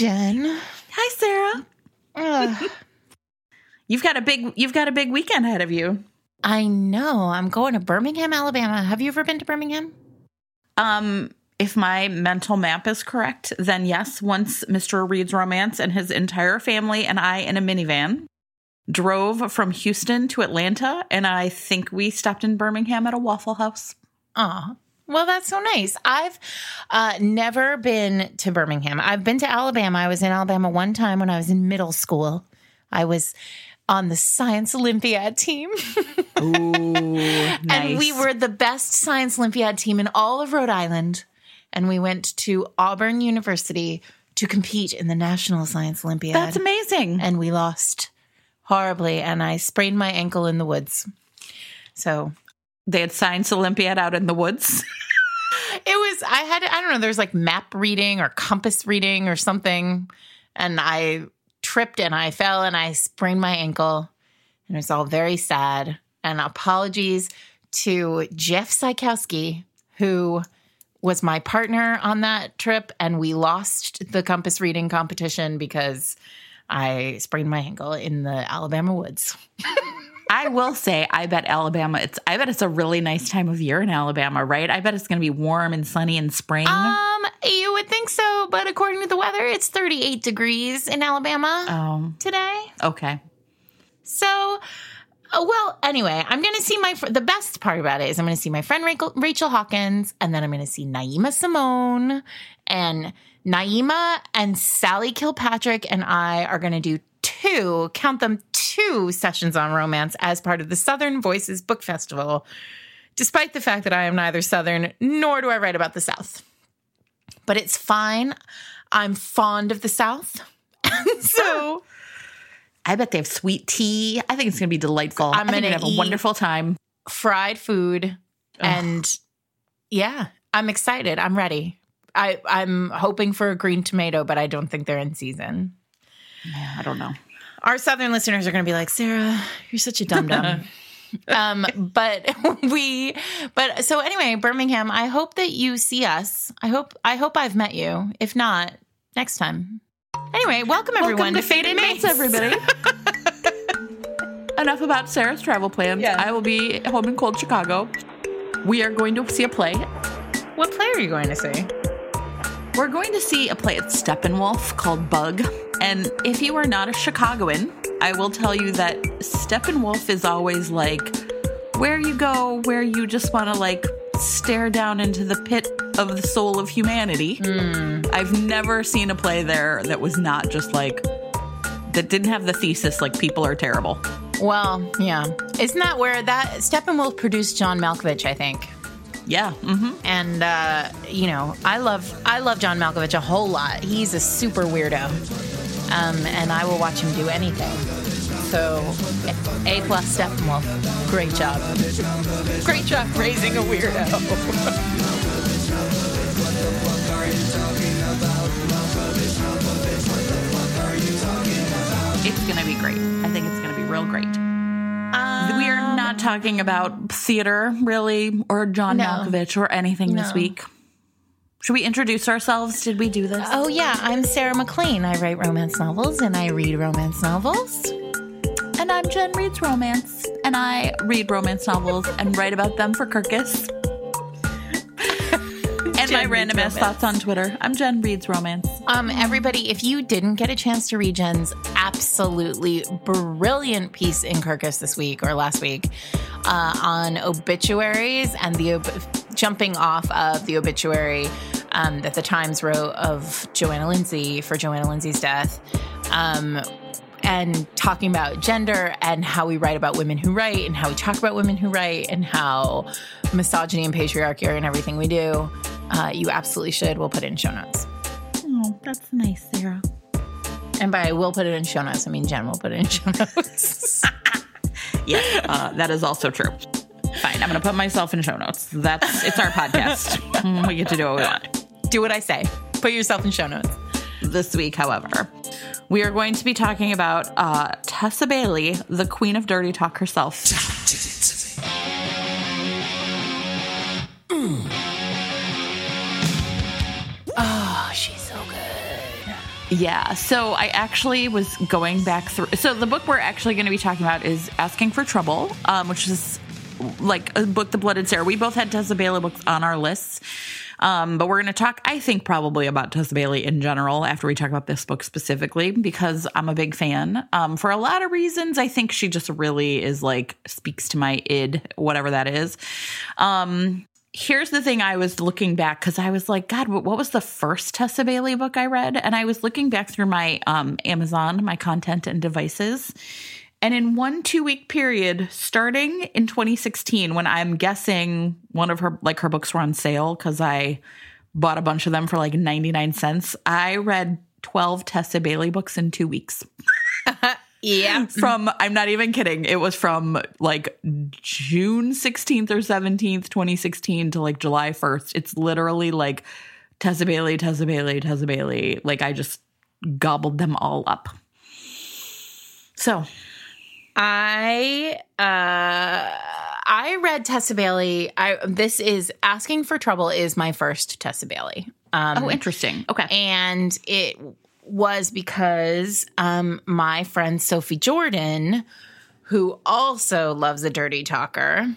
Jen. Hi, Sarah. You've got a big weekend ahead of you. I know. I'm going to Birmingham, Alabama. Have you ever been to Birmingham? If my mental map is correct, then yes. Once Mr. Reed's Romance and his entire family and I in a minivan drove from Houston to Atlanta, and I think we stopped in Birmingham at a Waffle House. Aw. Well, that's so nice. I've never been to Birmingham. I've been to Alabama. I was in Alabama one time when I was in middle school. I was on the Science Olympiad team. Ooh, nice. And we were the best Science Olympiad team in all of Rhode Island. And we went to Auburn University to compete in the National Science Olympiad. That's amazing. And we lost horribly, and I sprained my ankle in the woods. So they had Science Olympiad out in the woods? I don't know, there's like map reading or compass reading or something. And I tripped and I fell and I sprained my ankle. And it was all very sad. And apologies to Jeff Sikowski, who was my partner on that trip, and we lost the compass reading competition because I sprained my ankle in the Alabama woods. I will say, I bet it's a really nice time of year in Alabama, right? I bet it's going to be warm and sunny in spring. You would think so, but according to the weather, it's 38 degrees in Alabama today. Okay. So... Oh, well, anyway, I'm going to see the best part about it is I'm going to see my friend Rachel Hawkins, and then I'm going to see Naima Simone, and Naima and Sally Kilpatrick and I are going to do two sessions on romance as part of the Southern Voices Book Festival, despite the fact that I am neither Southern nor do I write about the South. But it's fine. I'm fond of the South. So... I bet they have sweet tea. I think it's going to be delightful. I'm going to have a wonderful time. Fried food. Ugh. And yeah, I'm excited. I'm ready. I'm hoping for a green tomato, but I don't think they're in season. Yeah, I don't know. Our Southern listeners are going to be like, Sarah, you're such a dum-dum. So anyway, Birmingham, I hope that you see us. I hope I've met you. If not, next time. Anyway, welcome everyone to Faded Mates, everybody. Enough about Sarah's travel plans. Yeah. I will be home in cold Chicago. We are going to see a play. What play are you going to see? We're going to see a play at Steppenwolf called Bug. And if you are not a Chicagoan, I will tell you that Steppenwolf is always like where you go, where you just want to like stare down into the pit of the soul of humanity. I've never seen a play there that was not just like, that didn't have the thesis like people are terrible. Well, yeah. Isn't that where Steppenwolf produced John Malkovich, I think? Yeah. Mm-hmm. And, you know, I love John Malkovich a whole lot. He's a super weirdo. And I will watch him do anything. So, A+ Steppenwolf. Great job. Great job raising a weirdo. It's going to be great. I think it's going to be real great. We are not talking about theater, really, or John Malkovich or anything this week. Should we introduce ourselves? Did we do this? Oh, yeah. I'm Sarah McLean. I write romance novels, and I read romance novels. And I'm Jen Reads Romance, and I read romance novels and write about them for Kirkus. And my random ass thoughts on Twitter. I'm Jen Reads Romance. Everybody, if you didn't get a chance to read Jen's absolutely brilliant piece in Kirkus this week or last week on obituaries and the jumping off of the obituary that the Times wrote of Joanna Lindsay for Joanna Lindsay's death, and talking about gender and how we write about women who write and how we talk about women who write and how misogyny and patriarchy are in everything we do. You absolutely should. We'll put it in show notes. Oh, that's nice, Sarah. And by we'll put it in show notes, I mean Jen will put it in show notes. Yeah, that is also true. Fine, I'm going to put myself in show notes. It's our podcast. We get to do what we want. Do what I say. Put yourself in show notes. This week, however, we are going to be talking about Tessa Bailey, the queen of dirty talk herself. Oh, she's so good. Yeah, so I actually was going back through. So the book we're actually going to be talking about is Asking for Trouble, which is like a book, The Blood and Sarah. We both had Tessa Bailey books on our lists, but we're going to talk, I think, probably about Tessa Bailey in general after we talk about this book specifically, because I'm a big fan for a lot of reasons. I think she just really is like speaks to my id, whatever that is. Here's the thing. I was looking back because I was like, God, what was the first Tessa Bailey book I read? And I was looking back through my Amazon, my content and devices. And in 1 2-week period, starting in 2016, when I'm guessing one of her, like her books were on sale because I bought a bunch of them for like 99 cents. I read 12 Tessa Bailey books in 2 weeks. Yeah. I'm not even kidding. It was from like June 16th or 17th, 2016 to like July 1st. It's literally like Tessa Bailey, Tessa Bailey, Tessa Bailey. Like I just gobbled them all up. So I read Tessa Bailey. This is Asking for Trouble is my first Tessa Bailey. Oh, interesting. Okay. And it was because my friend Sophie Jordan, who also loves a dirty talker,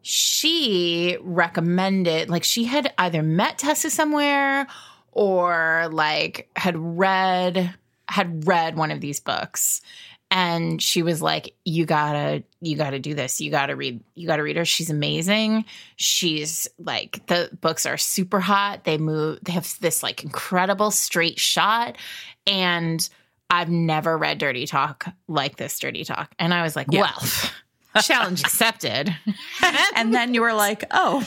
she recommended, like she had either met Tessa somewhere or like had read one of these books, and she was like, you gotta do this. You gotta read her. She's amazing. She's like, the books are super hot. They have this like incredible straight shot. And I've never read dirty talk like this dirty talk. And I was like, yeah. Well, challenge accepted. And then you were like, oh.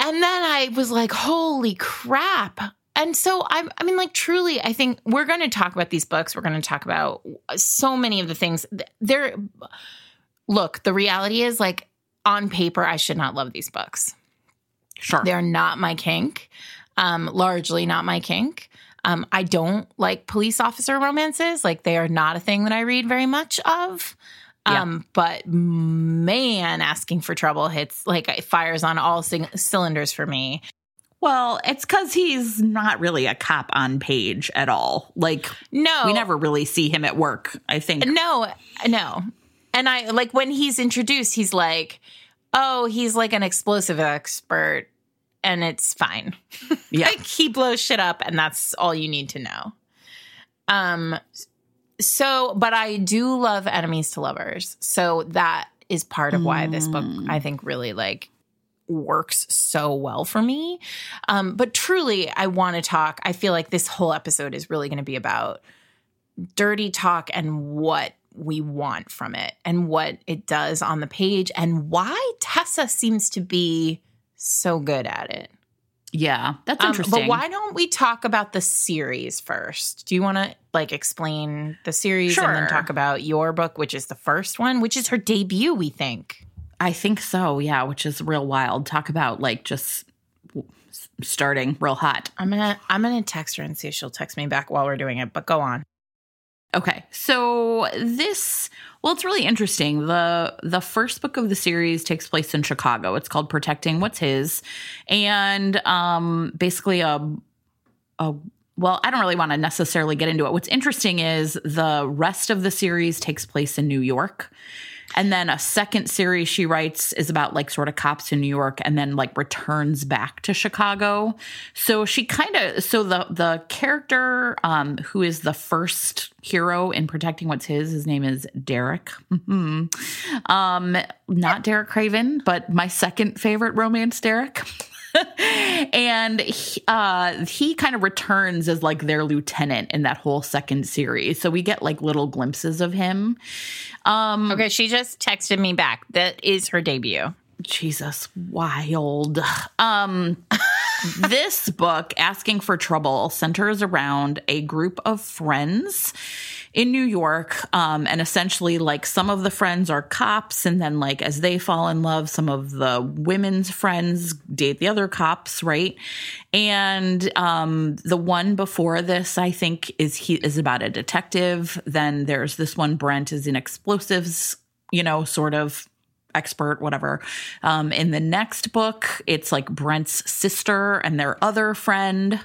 And then I was like, holy crap. And so, I mean, like, truly, I think we're going to talk about these books. We're going to talk about so many of the things. Look, the reality is, like, on paper, I should not love these books. Sure. They're not my kink, largely not my kink. I don't like police officer romances. Like, they are not a thing that I read very much of. Yeah. But, man, Asking for Trouble hits, like, it fires on all cylinders for me. Well, it's because he's not really a cop on page at all. Like, no, we never really see him at work, I think. No. And I like when he's introduced, he's like, oh, he's like an explosive expert and it's fine. Yeah. Like, he blows shit up and that's all you need to know. So, but I do love enemies to lovers. So that is part of why this book, I think, really like works so well for me. But truly, I want to talk. I feel like this whole episode is really going to be about dirty talk and what we want from it and what it does on the page and why Tessa seems to be so good at it. Yeah, that's interesting. But why don't we talk about the series first? Do you want to like explain the series? Sure. And then talk about your book, which is the first one, which is her debut, we think. I think so, yeah, which is real wild. Talk about like just starting real hot. I'm gonna text her and see if she'll text me back while we're doing it, but go on. Okay. So it's really interesting. The first book of the series takes place in Chicago. It's called Protecting What's His, and basically well, I don't really want to necessarily get into it. What's interesting is the rest of the series takes place in New York. And then a second series she writes is about like sort of cops in New York and then like returns back to Chicago. So she kind of, the character who is the first hero in Protecting What's His name is Derek. Mm-hmm. Not Derek Craven, but my second favorite romance, Derek. And he kind of returns as like their lieutenant in that whole second series. So we get like little glimpses of him. Okay, she just texted me back. That is her debut. Jesus, wild. This book, Asking for Trouble, centers around a group of friends in New York. And essentially, like, some of the friends are cops. And then, like, as they fall in love, some of the women's friends date the other cops, right? And the one before this, I think, is about a detective. Then there's this one, Brent, is an explosives, you know, sort of expert, whatever. In the next book, it's like Brent's sister and their other friend.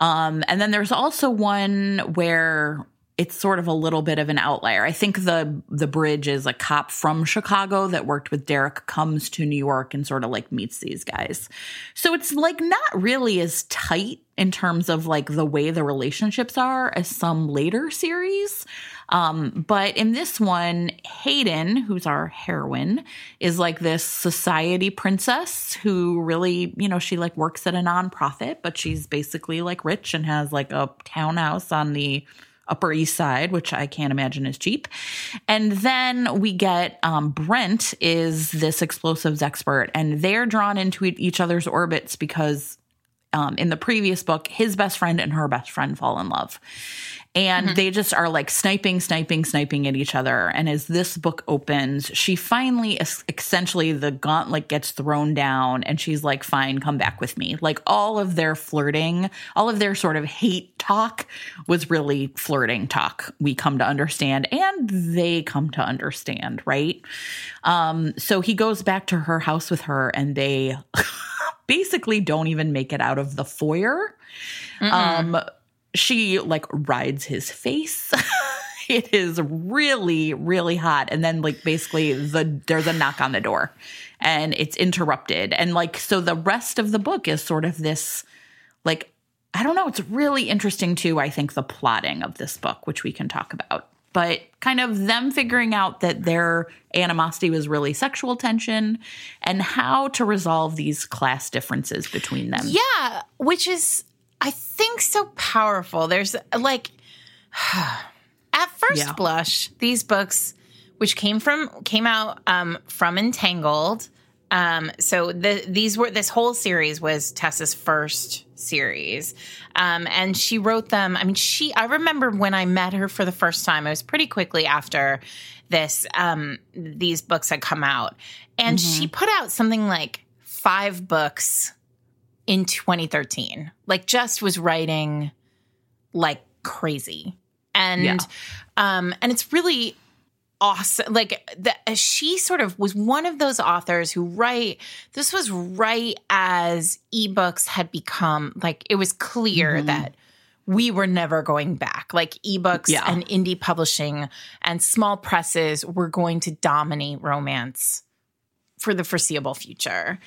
And then there's also one where it's sort of a little bit of an outlier. I think the bridge is a cop from Chicago that worked with Derek comes to New York and sort of like meets these guys. So it's like not really as tight in terms of like the way the relationships are as some later series. But in this one, Hayden, who's our heroine, is like this society princess who really, you know, she like works at a nonprofit, but she's basically like rich and has like a townhouse on the Upper East Side, which I can't imagine is cheap. And then we get Brent is this explosives expert, and they're drawn into each other's orbits because in the previous book, his best friend and her best friend fall in love. And they just are like sniping at each other. And as this book opens, she finally, essentially the gauntlet gets thrown down and she's like, fine, come back with me. Like all of their flirting, all of their sort of hate talk was really flirting talk. We come to understand and they come to understand, right? So he goes back to her house with her and they basically don't even make it out of the foyer. She like rides his face. It is really, really hot. And then like basically there's a knock on the door and it's interrupted. And like, so the rest of the book is sort of this, like, I don't know. It's really interesting too. I think the plotting of this book, which we can talk about, but kind of them figuring out that their animosity was really sexual tension and how to resolve these class differences between them. Yeah. Which is, I think, so powerful. There's like, at first blush, these books, which came out from Entangled. So this whole series was Tessa's first series, and she wrote them. I mean, I remember when I met her for the first time. It was pretty quickly after this. These books had come out, and she put out something like 5 books in 2013, like just was writing like crazy. And, and it's really awesome. Like she sort of was one of those authors who this was right as ebooks had become like, it was clear that we were never going back. Like ebooks and indie publishing and small presses were going to dominate romance for the foreseeable future.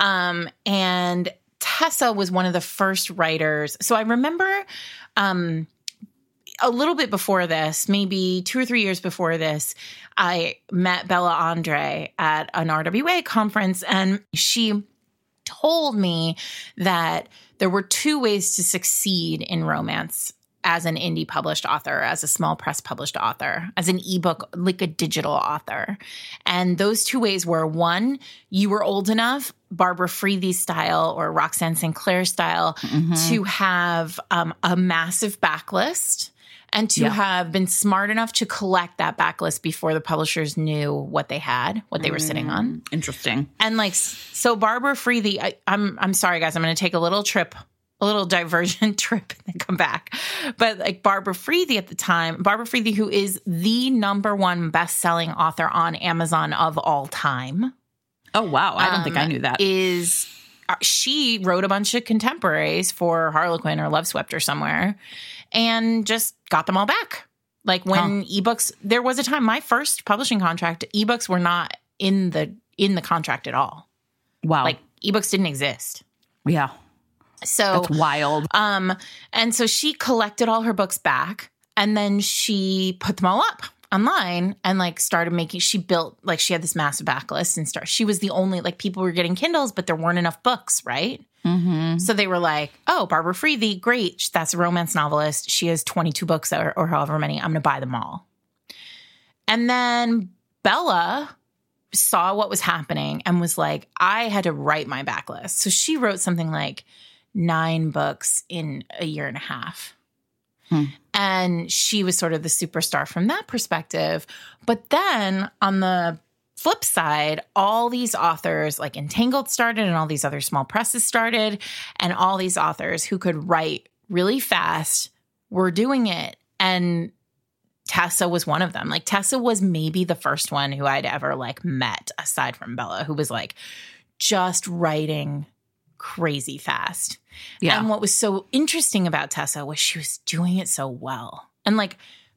And Tessa was one of the first writers. So I remember a little bit before this, maybe 2 or 3 years before this, I met Bella Andre at an RWA conference, and she told me that there were 2 ways to succeed in romance as an indie published author, as a small press published author, as an ebook, like a digital author. And those 2 ways were, 1, you were old enough, Barbara Freethy style or Roxanne Sinclair style, to have a massive backlist and to have been smart enough to collect that backlist before the publishers knew what they had, what they were sitting on. Interesting. And like, so Barbara Freethy, I'm sorry, guys, I'm going to take a little divergent trip and then come back. But like Barbara Freethy, who is the #1 best-selling author on Amazon of all time. Oh, wow. I don't think I knew that. She wrote a bunch of contemporaries for Harlequin or Love Swept or somewhere and just got them all back. Like when ebooks, there was a time, my first publishing contract, ebooks were not in the contract at all. Wow. Like ebooks didn't exist. Yeah. So that's wild. And so she collected all her books back and then she put them all up online and like started making, she built, like she had this massive backlist and she was the only, like people were getting Kindles, but there weren't enough books, right? So they were like, oh, Barbara Freethy, great. That's a romance novelist. She has 22 books or however many. I'm going to buy them all. And then Bella saw what was happening and was like, I had to write my backlist. So she wrote something like 9 books in a year and a half. And she was sort of the superstar from that perspective. But then on the flip side, all these authors like Entangled started and all these other small presses started and all these authors who could write really fast were doing it. And Tessa was one of them. Like, Tessa was maybe the first one who I'd ever, like, met, aside from Bella, who was, like, just writing crazy fast. Yeah. And what was so interesting about Tessa was she was doing it so well. And, like,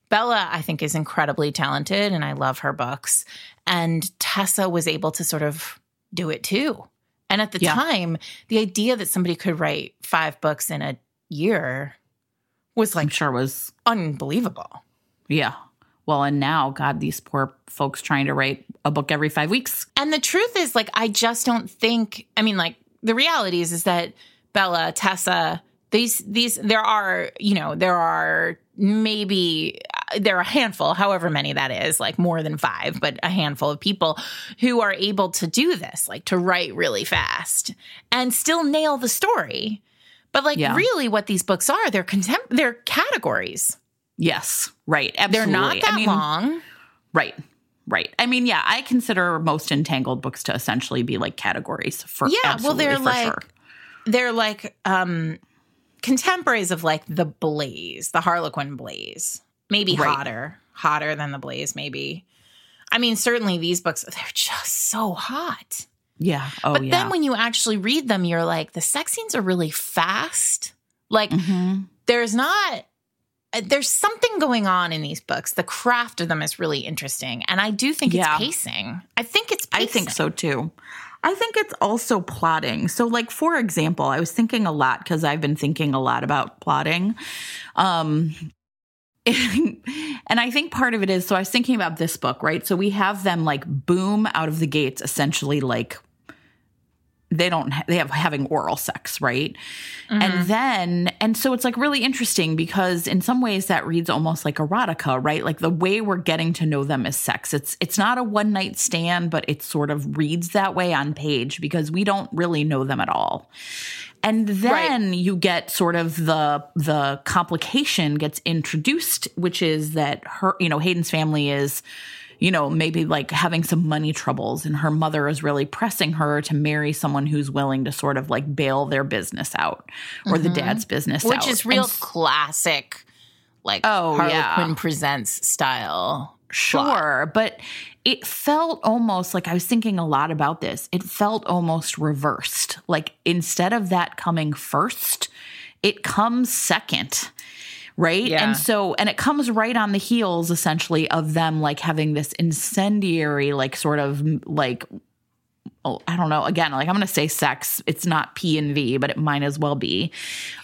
Bella, I think, is incredibly talented, and I love her books. And Tessa was able to sort of do it, too. And at the time, the idea that somebody could write 5 books in a year was, like, was unbelievable. Yeah. Well, and now, God, these poor folks trying to write a book every 5 weeks. And the truth is, like, I just don't think, I mean, like, the reality is that Bella, Tessa, these, there are, you know, there are maybe, there are a handful, however many that is, like more than 5, but a handful of people who are able to do this, like to write really fast and still nail the story. But like really what these books are, they're categories. Yes, right. Absolutely. They're not that long. Right, right. I mean, yeah, I consider most Entangled books to essentially be like categories for they're like contemporaries of like the Blaze, the Harlequin Blaze. Maybe hotter than the Blaze, maybe. I mean, certainly these books, they're just so hot. Yeah. Oh, but then when you actually read them, you're like, the sex scenes are really fast. Like there's something going on in these books. The craft of them is really interesting. And I do think it's pacing. I think it's pacing. I think so, too. I think it's also plotting. So, like, for example, I was thinking a lot because I've been thinking a lot about plotting. And I think part of it is, so I was thinking about this book, right? So we have them, like, boom out of the gates, essentially, like, having oral sex, right? Mm-hmm. And so it's like really interesting because in some ways that reads almost like erotica, right? Like the way we're getting to know them is sex. It's not a one night stand, but it sort of reads that way on page because we don't really know them at all. And then you get sort of the complication gets introduced, which is that her, you know, Hayden's family is, you know, maybe like having some money troubles and her mother is really pressing her to marry someone who's willing to sort of like bail their business out or the dad's business out. Which is real classic, like Harlequin Presents style. Sure. But it felt almost like, I was thinking a lot about this. It felt almost reversed. Like instead of that coming first, it comes second. Right. Yeah. And so, and it comes right on the heels essentially of them like having this incendiary, like sort of like, oh, I don't know, again, like I'm going to say sex, it's not P&V, but it might as well be,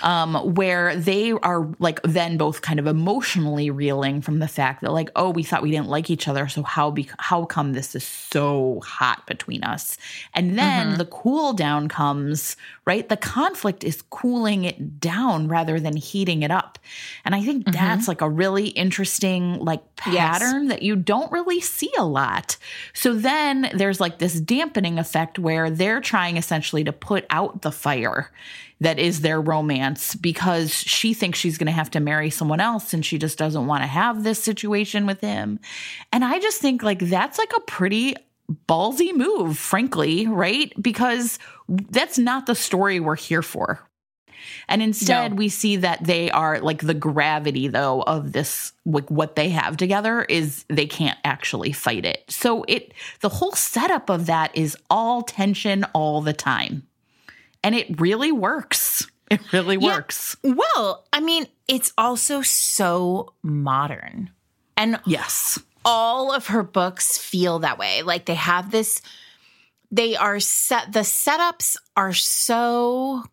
where they are like then both kind of emotionally reeling from the fact that like, oh, we thought we didn't like each other. So how come this is so hot between us? And then the cool down comes, right? The conflict is cooling it down rather than heating it up. And I think that's like a really interesting like pattern that you don't really see a lot. So then there's like this dampening effect where they're trying essentially to put out the fire that is their romance because she thinks she's going to have to marry someone else and she just doesn't want to have this situation with him. And I just think like that's like a pretty ballsy move, frankly, right? Because that's not the story we're here for. And instead we see that they are like the gravity though of this, like what they have together is they can't actually fight it. So the whole setup of that is all tension all the time. And it really works. It really works. Well, I mean, it's also so modern. And all of her books feel that way. Like they have this, they are set, the setups are so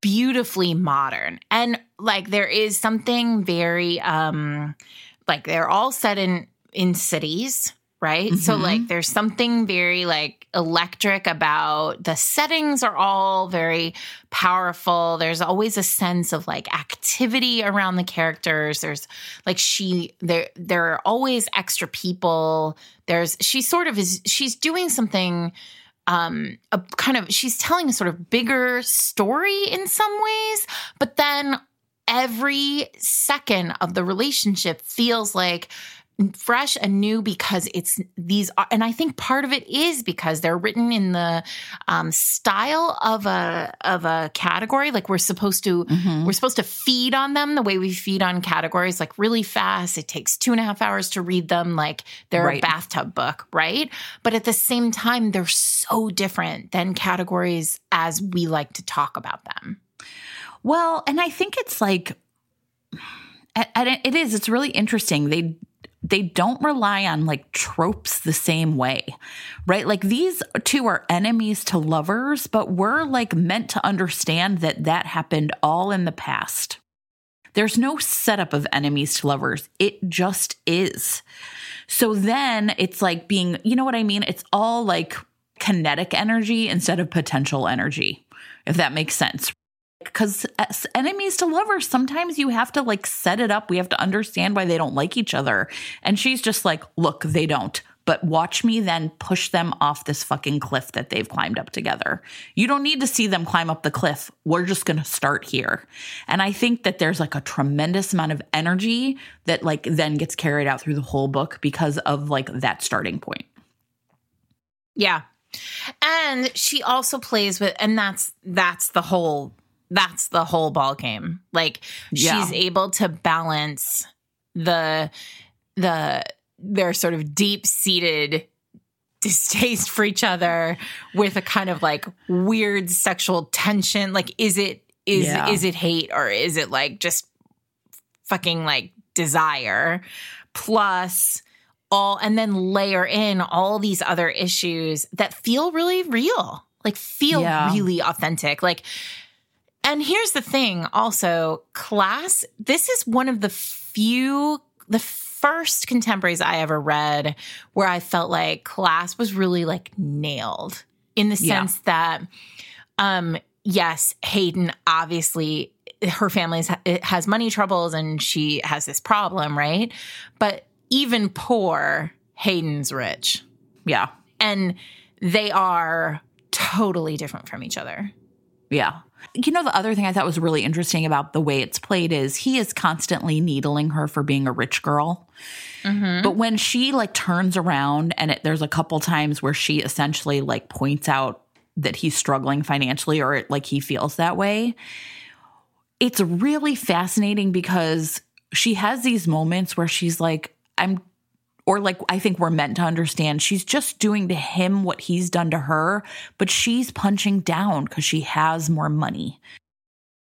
beautifully modern. And like there is something very like they're all set in cities, right? So like there's something very like electric about the settings are all very powerful. There's always a sense of like activity around the characters. There's like there are always extra people. She's doing something she's telling a sort of bigger story in some ways, but then every second of the relationship feels like fresh and new because it's these are, and I think part of it is because they're written in the style of a category. Like we're supposed to feed on them the way we feed on categories, like really fast. It takes 2.5 hours to read them. Like they're a bathtub book. Right. But at the same time, they're so different than categories as we like to talk about them. Well, and I think it's like, it is, it's really interesting. They don't rely on like tropes the same way, right? Like these two are enemies to lovers, but we're like meant to understand that happened all in the past. There's no setup of enemies to lovers. It just is. So then it's like being, you know what I mean? It's all like kinetic energy instead of potential energy, if that makes sense. Because as enemies to lovers, sometimes you have to like set it up. We have to understand why they don't like each other. And she's just like, look, they don't. But watch me then push them off this fucking cliff that they've climbed up together. You don't need to see them climb up the cliff. We're just going to start here. And I think that there's like a tremendous amount of energy that like then gets carried out through the whole book because of like that starting point. Yeah. And she also plays with, and that's the whole ball game. Like she's able to balance their sort of deep-seated distaste for each other with a kind of like weird sexual tension. Like is it hate or is it like just fucking like desire plus all, and then layer in all these other issues that feel really real, like really authentic. Like, and here's the thing also, class, this is one of the first contemporaries I ever read where I felt like class was really like nailed in the sense that, yes, Hayden, obviously her family has money troubles and she has this problem, right? But even poor Hayden's rich. Yeah. And they are totally different from each other. Yeah. You know, the other thing I thought was really interesting about the way it's played is he is constantly needling her for being a rich girl. Mm-hmm. But when she like turns around and there's a couple times where she essentially like points out that he's struggling financially or like he feels that way, it's really fascinating because she has these moments where she's like, I think we're meant to understand she's just doing to him what he's done to her, but she's punching down because she has more money.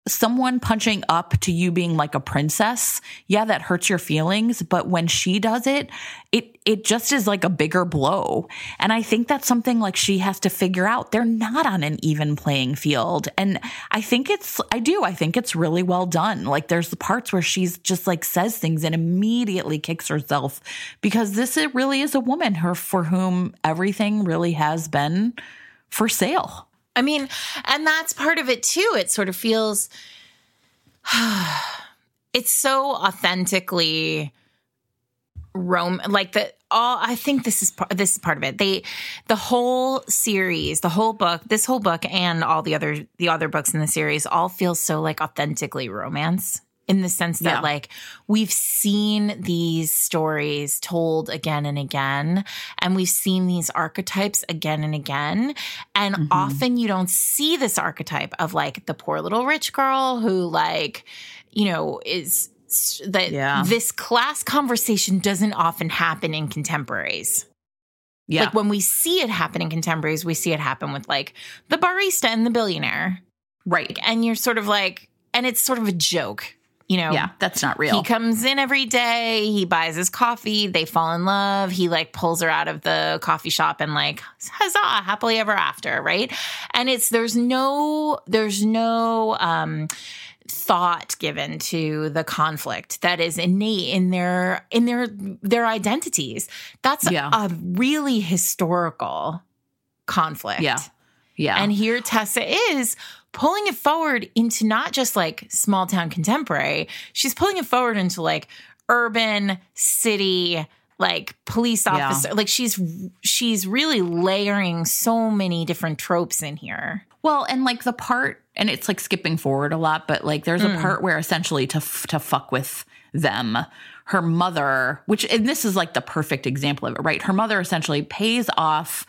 Someone punching up to you being like a princess, yeah, that hurts your feelings, but when she does it, it just is like a bigger blow. And I think that's something like she has to figure out. They're not on an even playing field. And I think it's really well done. Like there's the parts where she's just like says things and immediately kicks herself because it really is a woman for whom everything really has been for sale. I mean, and that's part of it too. It sort of feels, it's so authentically like that. I think this is part of it. The whole series, the whole book, this whole book and all the other books in the series all feel so like authentically romance in the sense that like we've seen these stories told again and again, and we've seen these archetypes again and again. And often you don't see this archetype of like the poor little rich girl who like, you know, is that this class conversation doesn't often happen in contemporaries. Yeah. Like when we see it happen in contemporaries, we see it happen with like the barista and the billionaire. Right. And you're sort of like, and it's sort of a joke, you know. Yeah, that's not real. He comes in every day, he buys his coffee, they fall in love, he like pulls her out of the coffee shop and like, huzzah, happily ever after. Right. And there's no thought given to the conflict that is innate in their identities. That's a really historical conflict. Yeah. Yeah. And here Tessa is pulling it forward into not just like small town contemporary. She's pulling it forward into like urban city, like police officer. Yeah. Like she's really layering so many different tropes in here. Well, and like the part and it's like skipping forward a lot, but like there's a part where essentially to fuck with them, her mother, which, and this is like the perfect example of it, right? Her mother essentially pays off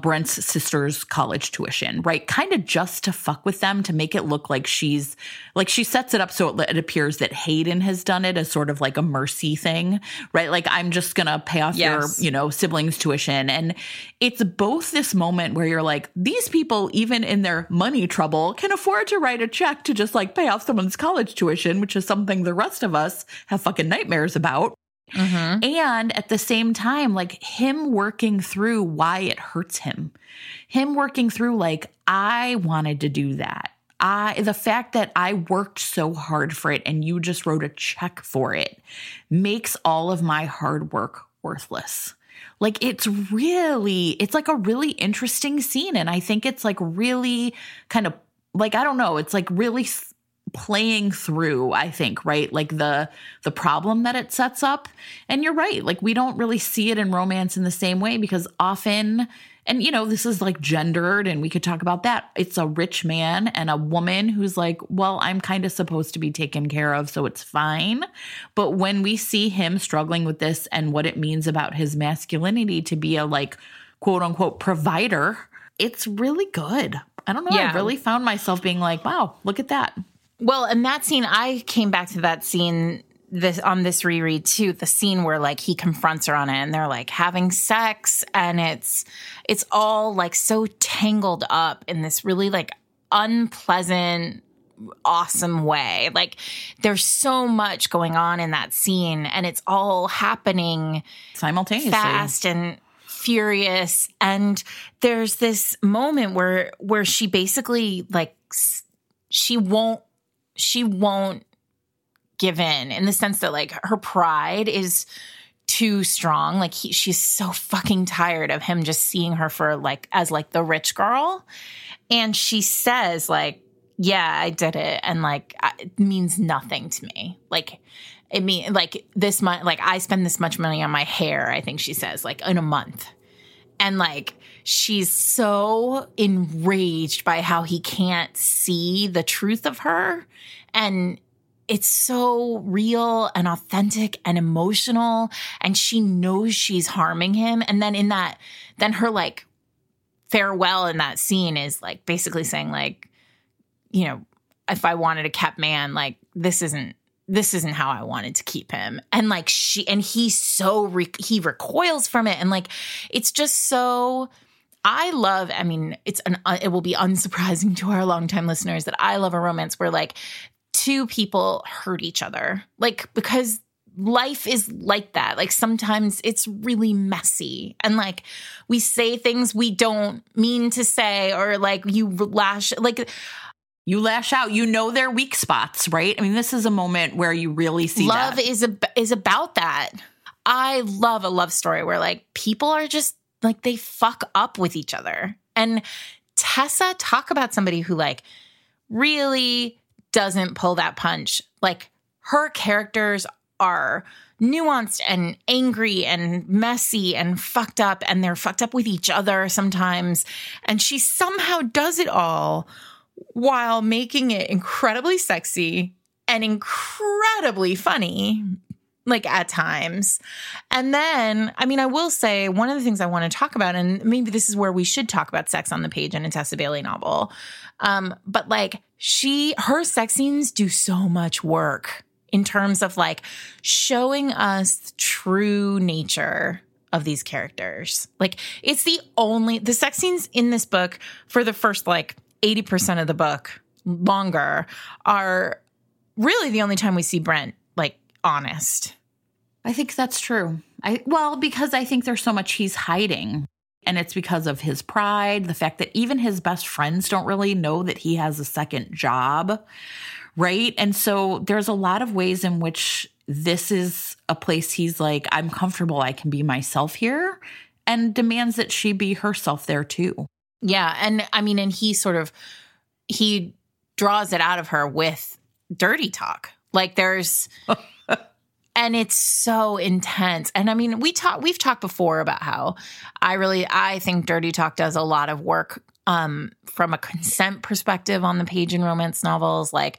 Brent's sister's college tuition, right? Kind of just to fuck with them, to make it look like she's, like she sets it up so it appears that Hayden has done it as sort of like a mercy thing, right? Like, I'm just going to pay off your, you know, siblings' tuition. And it's both this moment where you're like, these people, even in their money trouble, can afford to write a check to just like pay off someone's college tuition, which is something the rest of us have fucking nightmares about. Mm-hmm. And at the same time, like him working through why it hurts him, him working through like, I wanted to do that. The fact that I worked so hard for it and you just wrote a check for it makes all of my hard work worthless. Like, it's like a really interesting scene. And I think it's like really kind of like, I don't know, it's like really playing through, I think, right? Like the problem that it sets up. And you're right. Like, we don't really see it in romance in the same way because often, and you know, this is like gendered and we could talk about that. It's a rich man and a woman who's like, well, I'm kind of supposed to be taken care of, so it's fine. But when we see him struggling with this and what it means about his masculinity to be a like quote unquote provider, it's really good. I don't know. Yeah. I really found myself being like, wow, look at that. Well, and that scene, I came back to that scene on this reread too, the scene where like he confronts her on it and they're like having sex and it's all like so tangled up in this really like unpleasant, awesome way. Like there's so much going on in that scene and it's all happening simultaneously, fast and furious. And there's this moment where she basically like she won't give in the sense that like her pride is too strong. Like she's so fucking tired of him just seeing her for like, as like the rich girl. And she says like, yeah, I did it. And like, it means nothing to me. Like it mean like this much, like I spend this much money on my hair. I think she says like in a month. And like, she's so enraged by how he can't see the truth of her. And it's so real and authentic and emotional. And she knows she's harming him. And then then her like farewell in that scene is like basically saying like, you know, if I wanted a kept man, like this isn't how I wanted to keep him. And like he recoils from it. And like, it's just so, it will be unsurprising to our longtime listeners that I love a romance where like two people hurt each other. Like, because life is like that. Like sometimes it's really messy and like we say things we don't mean to say, or like you lash out, you know, their weak spots, right? I mean, this is a moment where you really see love that. is about that. I love a love story where like people are just like, they fuck up with each other. And Tessa, talk about somebody who like really doesn't pull that punch. Like her characters are nuanced and angry and messy and fucked up, and they're fucked up with each other sometimes. And she somehow does it all while making it incredibly sexy and incredibly funny, like at times. And then, I mean, I will say one of the things I want to talk about, and maybe this is where we should talk about sex on the page in a Tessa Bailey novel. But like her sex scenes do so much work in terms of like showing us the true nature of these characters. Like it's the sex scenes in this book for the first like 80% of the book longer are really the only time we see Brent like honest. I think that's true. Because I think there's so much he's hiding, and it's because of his pride, the fact that even his best friends don't really know that he has a second job, right? And so there's a lot of ways in which this is a place he's like, I'm comfortable, I can be myself here, and demands that she be herself there too. Yeah. And I mean, and he draws it out of her with dirty talk. Like and it's so intense. And I mean, we've talked before about how I think dirty talk does a lot of work from a consent perspective on the page in romance novels. Like,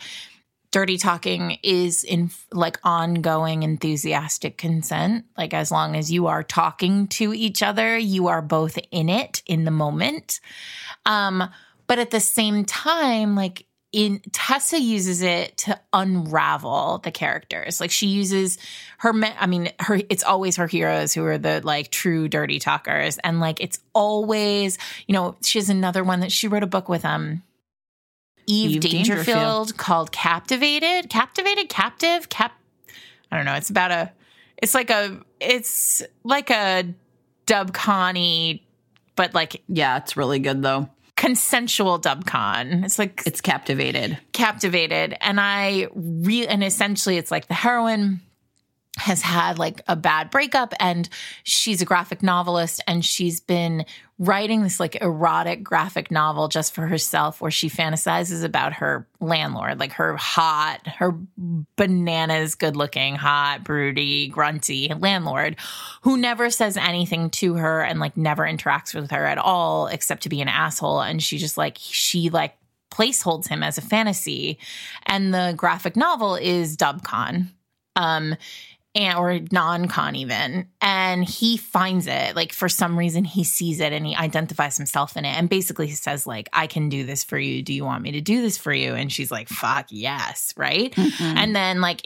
dirty talking is in like ongoing enthusiastic consent. Like, as long as you are talking to each other, you are both in it in the moment. But at the same time, like, Tessa uses it to unravel the characters. Like, she uses her, it's always her heroes who are the like true dirty talkers. And like, it's always, you know, she has another one that she wrote a book with, Eve Dangerfield, called Captivated. I don't know. It's like a DubCon-y, but like, yeah, it's really good though. Consensual DubCon. It's Captivated. And and essentially it's like the heroine has had like a bad breakup, and she's a graphic novelist, and she's been writing this like erotic graphic novel just for herself, where she fantasizes about her landlord, like her bananas good looking, hot, broody, grunty landlord who never says anything to her and like never interacts with her at all except to be an asshole. And she just like, she placeholds him as a fantasy. And the graphic novel is DubCon. Or non-con even. And he finds it. Like, for some reason, he sees it and he identifies himself in it. And basically he says, like, I can do this for you. Do you want me to do this for you? And she's like, fuck yes, right? Mm-hmm. And then, like,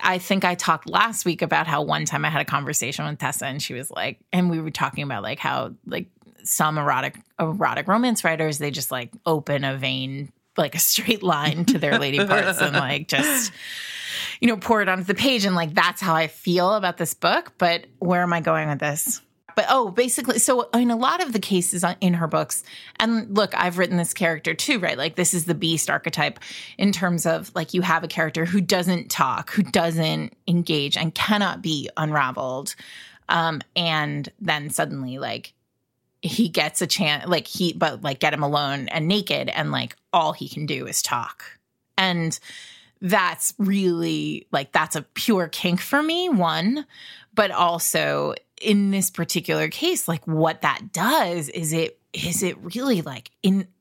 I think I talked last week about how one time I had a conversation with Tessa, and she was like, and we were talking about, like, how, like, some erotic romance writers, they just, like, open a vein, like, a straight line to their lady parts and, like, just... you know, pour it onto the page. And like, that's how I feel about this book. But where am I going with this? But basically, so in a lot of the cases in her books, and look, I've written this character too, right? Like, this is the Beast archetype in terms of like, you have a character who doesn't talk, who doesn't engage, and cannot be unraveled. And then suddenly, like, he gets a chance, like get him alone and naked, and like all he can do is talk. And that's really, like, that's a pure kink for me, one. But also, in this particular case, like, what that does is it really, like,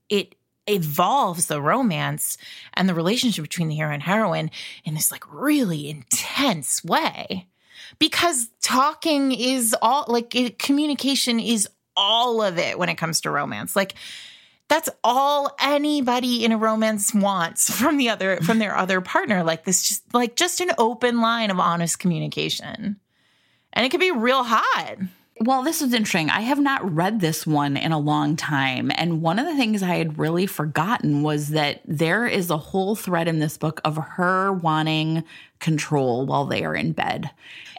it evolves the romance and the relationship between the hero and heroine in this, like, really intense way. Because talking is all, like, communication is all of it when it comes to romance. Like, that's all anybody in a romance wants from their other partner. Like, this, just an open line of honest communication, and it can be real hot. Well, this is interesting. I have not read this one in a long time, and one of the things I had really forgotten was that there is a whole thread in this book of her wanting control while they are in bed.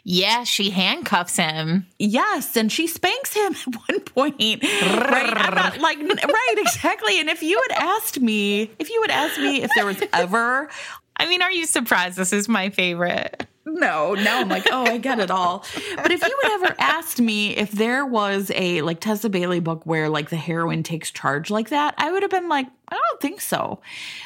Yeah, she handcuffs him. Yes, and she spanks him at one point. Right? Right, exactly. And if you had asked me if there was ever... I mean, are you surprised this is my favorite? No, now I'm like, oh, I get it all. But if you had ever asked me if there was a, like, Tessa Bailey book where, like, the heroine takes charge like that, I would have been like, I don't think so.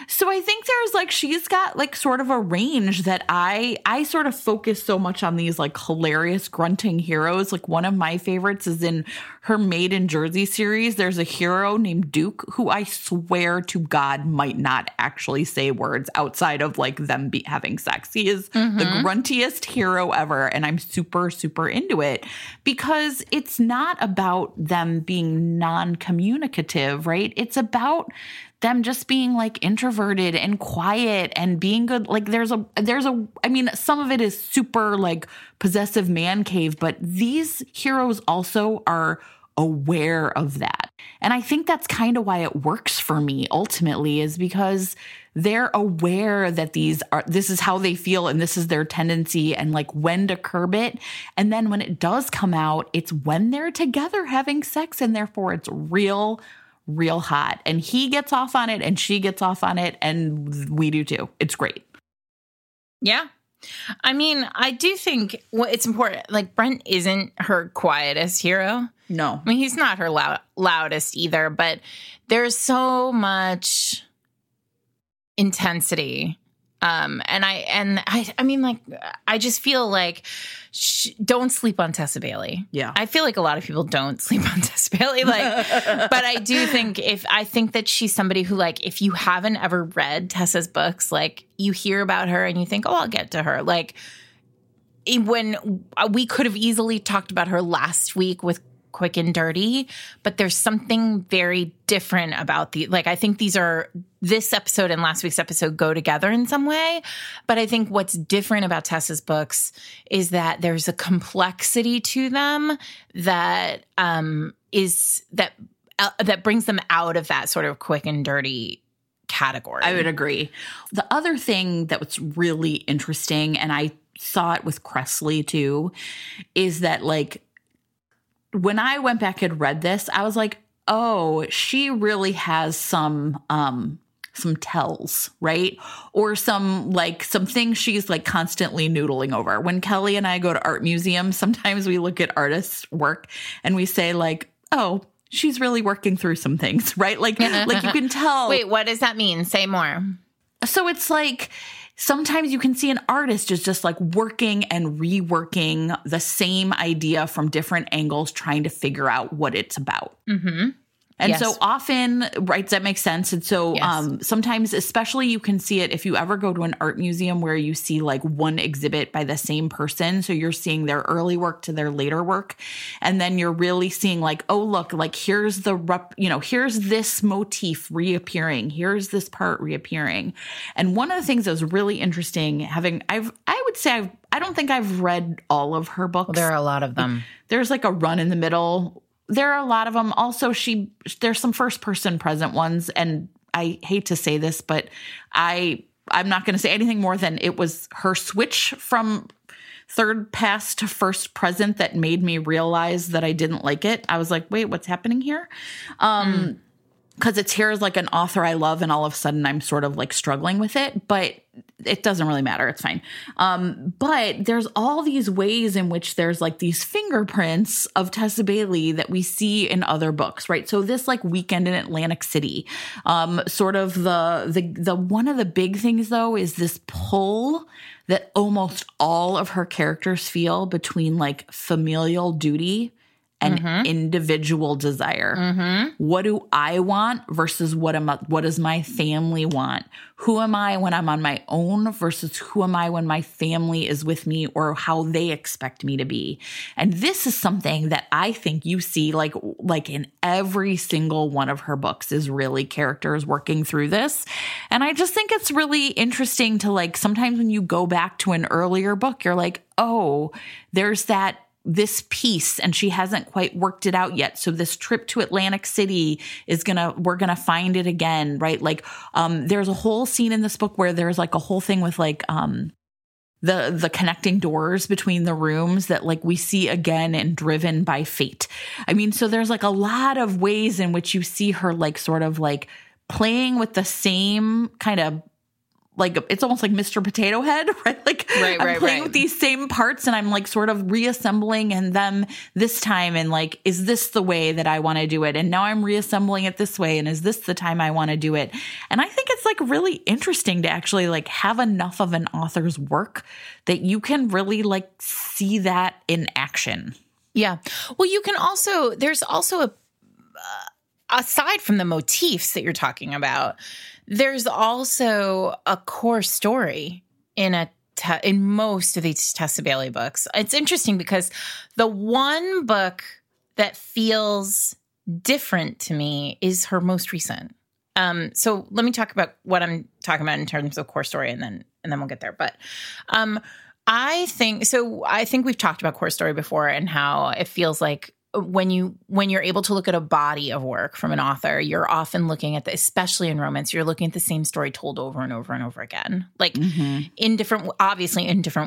So I think there's, like, she's got, like, sort of a range that I sort of focus so much on these, like, hilarious grunting heroes. Like, one of my favorites is in her Maiden Jersey series. There's a hero named Duke who I swear to God might not actually say words outside of, like, them having sex. He is the gruntiest hero ever, and I'm super, super into it because it's not about them being non-communicative, right? It's about them just being, like, introverted and quiet and being good. Like, I mean, some of it is super, like, possessive man cave, but these heroes also are aware of that. And I think that's kind of why it works for me ultimately, is because they're aware that this is how they feel and this is their tendency, and like when to curb it. And then when it does come out, it's when they're together having sex, and therefore it's real hot, and he gets off on it and she gets off on it, and we do too. It's great. Yeah. I mean, I do think it's important. Like, Brent isn't her quietest hero. No. I mean, he's not her loudest either, but there's so much intensity I just feel like don't sleep on Tessa Bailey. Yeah. I feel like a lot of people don't sleep on Tessa Bailey. Like, but I do think I think that she's somebody who, like, if you haven't ever read Tessa's books, like, you hear about her and you think, oh, I'll get to her. Like, when we could have easily talked about her last week with Quick and Dirty, but there's something very different about the, like, I think this episode and last week's episode go together in some way, but I think what's different about Tessa's books is that there's a complexity to them that that brings them out of that sort of Quick and Dirty category. I would agree. The other thing that's really interesting, and I saw it with Cressley too, is that, like, when I went back and read this, I was like, oh, she really has some tells, right? Or some things she's, like, constantly noodling over. When Kelly and I go to art museums, sometimes we look at artists' work and we say, like, oh, she's really working through some things, right? Like, like you can tell. Wait, what does that mean? Say more. So it's like, sometimes you can see an artist is just, like, working and reworking the same idea from different angles, trying to figure out what it's about. Mm-hmm. And yes. So often, right, that makes sense. And so yes. Sometimes, especially, you can see it if you ever go to an art museum where you see, like, one exhibit by the same person. So you're seeing their early work to their later work. And then you're really seeing, like, oh, look, like, here's here's this motif reappearing. Here's this part reappearing. And one of the things that was really interesting I don't think I've read all of her books. Well, there are a lot of them. There's, like, a run in the middle. There are a lot of them. Also, there's some first-person present ones, and I hate to say this, but I'm not going to say anything more than it was her switch from third past to first present that made me realize that I didn't like it. I was like, wait, what's happening here? Because it's here as, like, an author I love, and all of a sudden I'm sort of, like, struggling with it, but it doesn't really matter. It's fine. But there's all these ways in which there's, like, these fingerprints of Tessa Bailey that we see in other books, right? So this, like, Weekend in Atlantic City, sort of the one of the big things, though, is this pull that almost all of her characters feel between, like, familial duty and individual desire. Mm-hmm. What do I want versus what does my family want? Who am I when I'm on my own versus who am I when my family is with me or how they expect me to be? And this is something that I think you see, like in every single one of her books, is really characters working through this. And I just think it's really interesting to, like, sometimes when you go back to an earlier book, you're like, oh, there's this piece and she hasn't quite worked it out yet. So this trip to Atlantic City we're going to find it again, right? Like, there's a whole scene in this book where there's, like, a whole thing with, like, the connecting doors between the rooms that, like, we see again in Driven by Fate. I mean, so there's, like, a lot of ways in which you see her, like, sort of, like, playing with the same kind of, like, it's almost like Mr. Potato Head, right? Like, I'm playing with these same parts and I'm, like, sort of reassembling and them this time. And, like, is this the way that I want to do it? And now I'm reassembling it this way. And is this the time I want to do it? And I think it's, like, really interesting to actually, like, have enough of an author's work that you can really, like, see that in action. Yeah. Well, you can also, there's also aside from the motifs that you're talking about, there's also a core story in most of these Tessa Bailey books. It's interesting because the one book that feels different to me is her most recent. So let me talk about what I'm talking about in terms of core story, and then we'll get there. But I think we've talked about core story before and how it feels like when you're able to look at a body of work from an author, you're often looking at especially in romance, you're looking at the same story told over and over and over again, like in different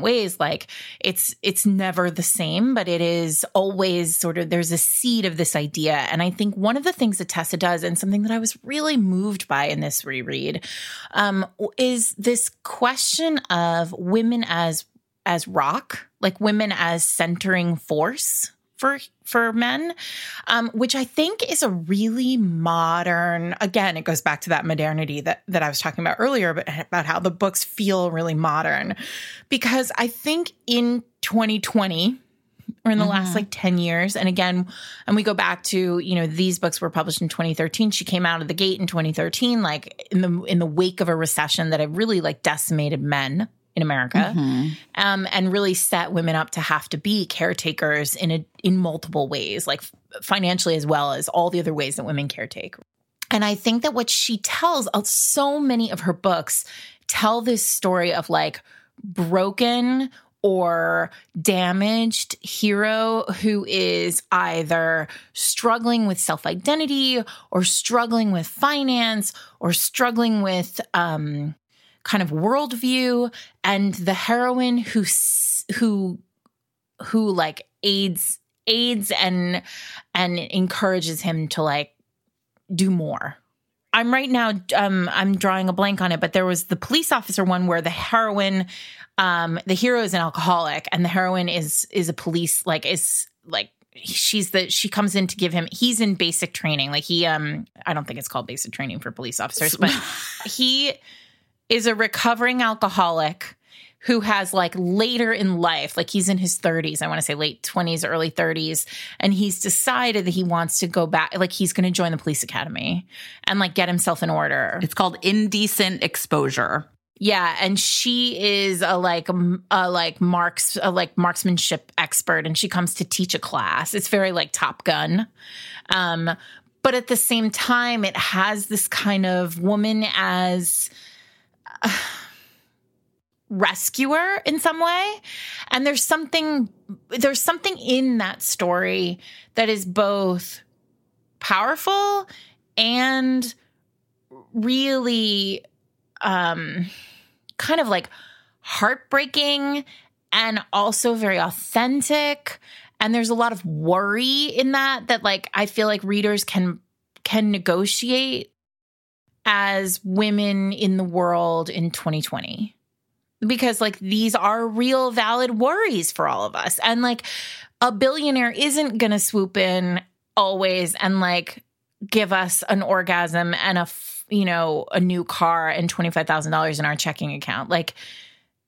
ways. Like it's never the same, but it is always sort of, there's a seed of this idea. And I think one of the things that Tessa does, and something that I was really moved by in this reread, is this question of women as rock, like women as centering force for men, which I think is a really modern, again, it goes back to that modernity that I was talking about earlier, but about how the books feel really modern, because I think in 2020 or in the last like 10 years. And again, and we go back to, you know, these books were published in 2013. She came out of the gate in 2013, like in the wake of a recession that had really like decimated men in America, and really set women up to have to be caretakers in multiple ways, like financially as well as all the other ways that women caretake. And I think that what she tells, so many of her books tell this story of like broken or damaged hero who is either struggling with self-identity or struggling with finance or struggling with kind of worldview, and the heroine who like aids and encourages him to like do more. I'm right now, I'm drawing a blank on it, but there was the police officer one where the heroine, the hero is an alcoholic and the heroine is a police, like is like, she comes in to give him, he's in basic training. Like he, I don't think it's called basic training for police officers, but he is a recovering alcoholic who has like later in life, like he's in his 30s, I want to say late 20s, early 30s, and he's decided that he wants to go back, like he's going to join the police academy and like get himself in order. It's called Indecent Exposure. Yeah, and she is a marksmanship expert, and she comes to teach a class. It's very like Top Gun. But at the same time, it has this kind of woman as rescuer in some way, and there's something in that story that is both powerful and really kind of like heartbreaking and also very authentic, and there's a lot of worry in that like I feel like readers can negotiate as women in the world in 2020. Because, like, these are real valid worries for all of us. And, like, a billionaire isn't going to swoop in always and, like, give us an orgasm and, a new car and $25,000 in our checking account. Like,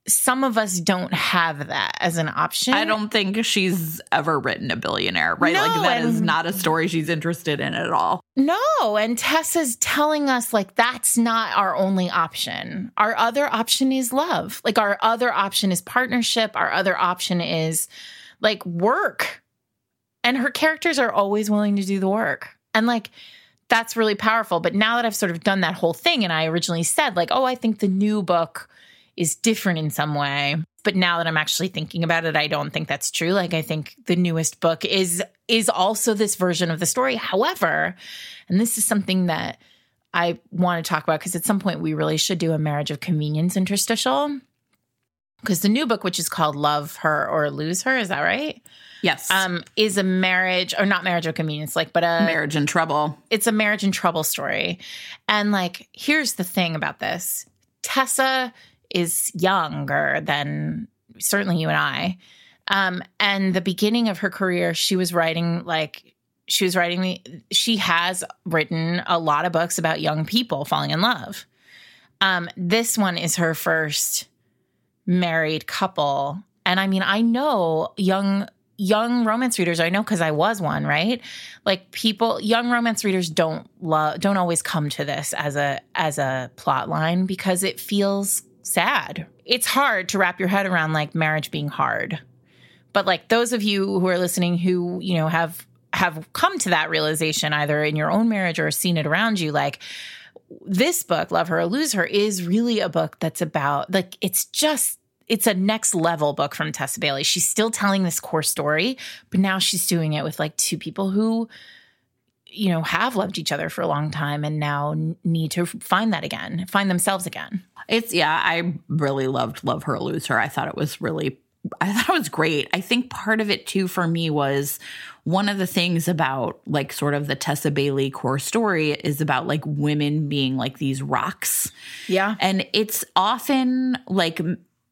some of us don't have that as an option. I don't think she's ever written a billionaire, right? No, like, that is not a story she's interested in at all. No, and Tessa's telling us, like, that's not our only option. Our other option is love. Like, our other option is partnership. Our other option is, like, work. And her characters are always willing to do the work. And, like, that's really powerful. But now that I've sort of done that whole thing, and I originally said, like, oh, I think the new book is different in some way. But now that I'm actually thinking about it, I don't think that's true. Like, I think the newest book is also this version of the story. However, and this is something that I want to talk about, because at some point we really should do a Marriage of Convenience interstitial, because the new book, which is called Love Her or Lose Her, is that right? Yes. Is a marriage, or not Marriage of Convenience, like, but a Marriage in Trouble. It's a Marriage in Trouble story. And like, here's the thing about this. Tessa is younger than certainly you and I. And the beginning of her career, she has written a lot of books about young people falling in love. This one is her first married couple. And I mean, I know young romance readers, I know, because I was one, right? Like, young romance readers don't always come to this as a plot line, because it feels sad. It's hard to wrap your head around, like, marriage being hard. But, like, those of you who are listening who, you know, have come to that realization either in your own marriage or seen it around you, like, this book, Love Her or Lose Her, is really a book that's about, like, it's a next level book from Tessa Bailey. She's still telling this core story, but now she's doing it with, like, two people who, you know, have loved each other for a long time and now need to find themselves again. I really loved Love Her, Lose Her. I thought it was great. I think part of it too for me was one of the things about, like, sort of the Tessa Bailey core story is about, like, women being like these rocks. Yeah. And it's often like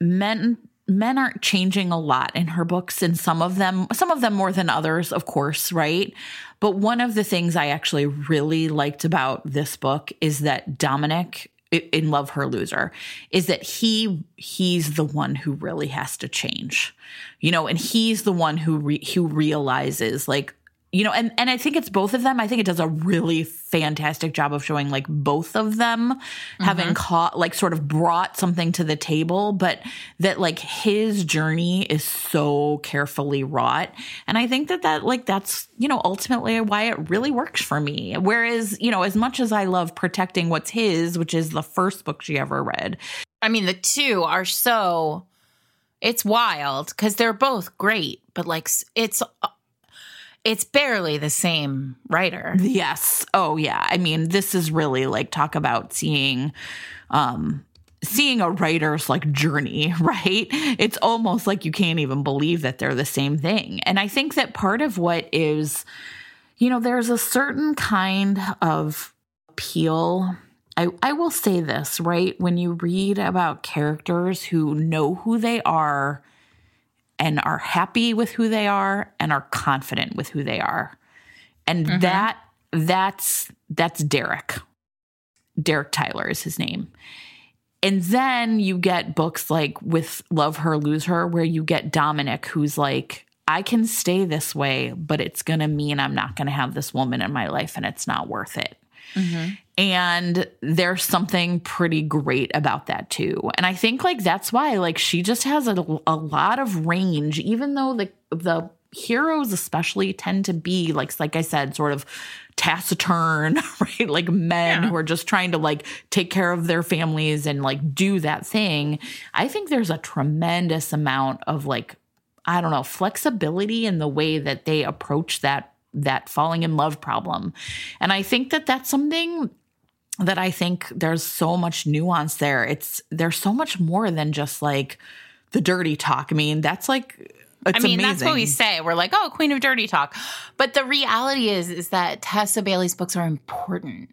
men men aren't changing a lot in her books, and some of them more than others, of course, right? But one of the things I actually really liked about this book is that Dominic in Love Her Lose Her is that he's the one who really has to change, you know, and he's the one who realizes, like, you know, and I think it's both of them. I think it does a really fantastic job of showing, like, both of them having caught, like, sort of brought something to the table, but that, like, his journey is so carefully wrought. And I think that like, that's, you know, ultimately why it really works for me. Whereas, you know, as much as I love Protecting What's His, which is the first book she ever read. I mean, the two are so, it's wild because they're both great, but, like, it's barely the same writer. Yes. Oh, yeah. I mean, this is really, like, talk about seeing a writer's, like, journey, right? It's almost like you can't even believe that they're the same thing. And I think that part of what is, you know, there's a certain kind of appeal. I will say this, right? When you read about characters who know who they are and are happy with who they are and are confident with who they are. And that's Derek. Derek Tyler is his name. And then you get books like with Love Her, Lose Her, where you get Dominic, who's like, I can stay this way, but it's going to mean I'm not going to have this woman in my life and it's not worth it. Mm-hmm. And there's something pretty great about that too. And I think, like, that's why, like, she just has a lot of range, even though the heroes especially tend to be, like I said, sort of taciturn, right? Like, men who are just trying to, like, take care of their families and, like, do that thing. I think there's a tremendous amount of, like, I don't know, flexibility in the way that they approach that falling in love problem. And I think that that's something that I think there's so much nuance there. There's so much more than just, like, the dirty talk. I mean, that's, like, it's amazing. That's what we say. We're like, oh, queen of dirty talk. But the reality is that Tessa Bailey's books are important.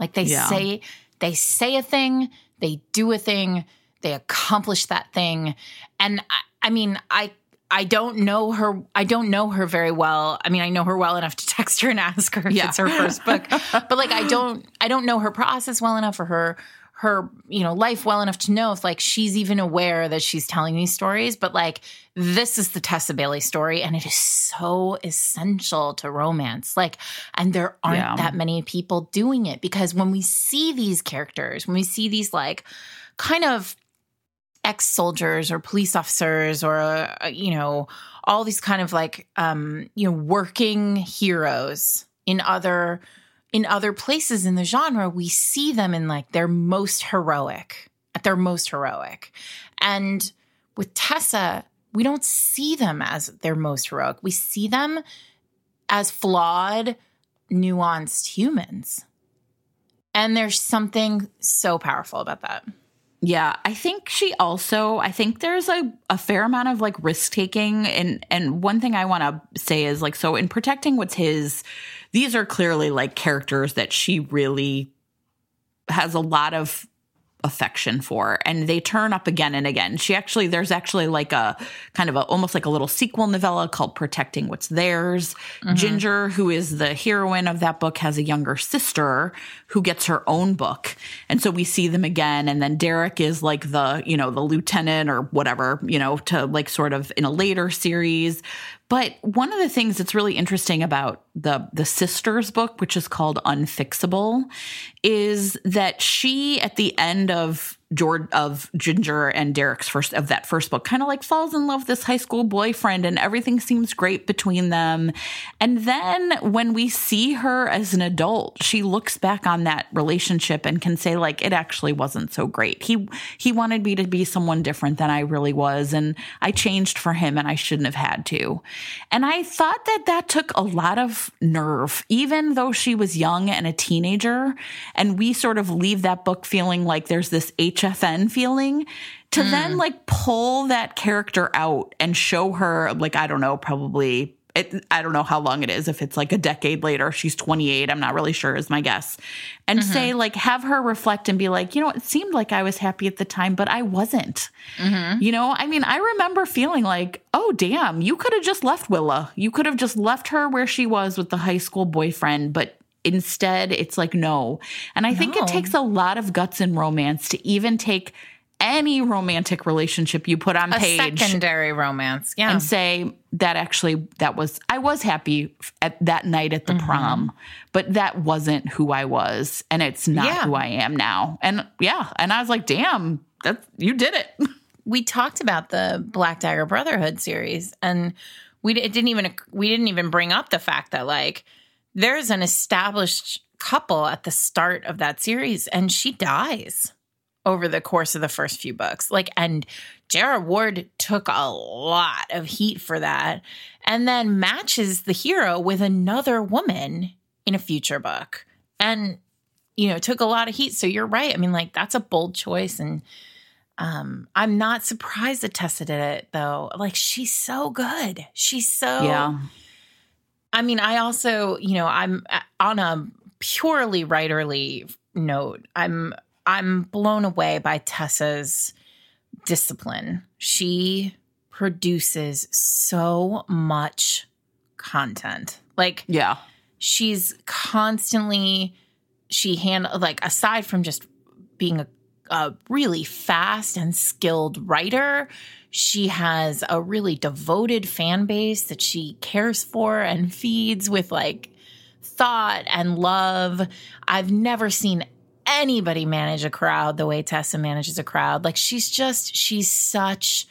Like, they say a thing, they do a thing, they accomplish that thing. And I mean, I don't know her. I don't know her very well. I mean, I know her well enough to text her and ask her if it's her first book. But, like, I don't know her process well enough or her, you know, life well enough to know if, like, she's even aware that she's telling these stories. But, like, this is the Tessa Bailey story, and it is so essential to romance. Like, and there aren't that many people doing it, because when we see these characters, when we see these, like, kind of ex-soldiers or police officers or, you know, all these kind of, like, you know, working heroes in other places in the genre, we see them in, like, their most heroic. And with Tessa, we don't see them as their most heroic. We see them as flawed, nuanced humans. And there's something so powerful about that. Yeah, I think I think there's a fair amount of, like, risk-taking. And one thing I want to say is, like, so in Protecting What's His, these are clearly, like, characters that she really has a lot of affection for, and they turn up again and again. There's actually like a kind of almost like a little sequel novella called Protecting What's Theirs. Mm-hmm. Ginger, who is the heroine of that book, has a younger sister who gets her own book. And so we see them again. And then Derek is, like, the, you know, the lieutenant or whatever, you know, to, like, sort of in a later series. But one of the things that's really interesting about the sister's book, which is called Unfixable, is that she, at the end of Ginger and Derek's first book, kind of, like, falls in love with this high school boyfriend, and everything seems great between them. And then when we see her as an adult, she looks back on that relationship and can say, like, it actually wasn't so great. He wanted me to be someone different than I really was, and I changed for him, and I shouldn't have had to. And I thought that took a lot of nerve, even though she was young and a teenager, and we sort of leave that book feeling like there's this HFN feeling, to then, like, pull that character out and show her, like, I don't know, probably I don't know how long it is, if it's like a decade later, she's 28, I'm not really sure is my guess, and say like, have her reflect and be like, you know, it seemed like I was happy at the time, but I wasn't, you know, I mean, I remember feeling like, oh damn, you could have just left Willa. You could have just left her where she was with the high school boyfriend, but instead it's like, no. And I think it takes a lot of guts in romance to even take any romantic relationship you put on a page, secondary romance, and say that actually that was, I was happy at that night at the prom, but that wasn't who I was, and it's not who I am now. And and I was like, damn, that you did it. We talked about the Black Dagger Brotherhood series, and we didn't even bring up the fact that like there's an established couple at the start of that series, and she dies over the course of the first few books. Like, and J.R. Ward took a lot of heat for that, and then matches the hero with another woman in a future book. And, you know, took a lot of heat. So you're right. I mean, like, that's a bold choice. And I'm not surprised that Tessa did it, though. Like, she's so good. She's so... Yeah. I mean, I also, you know, I'm on a purely writerly note, I'm blown away by Tessa's discipline. She produces so much content. Like, yeah, she's constantly, she handle, like, aside from just being a really fast and skilled writer, she has a really devoted fan base that she cares for and feeds with like thought and love. I've never seen anybody manage a crowd the way Tessa manages a crowd. Like, she's such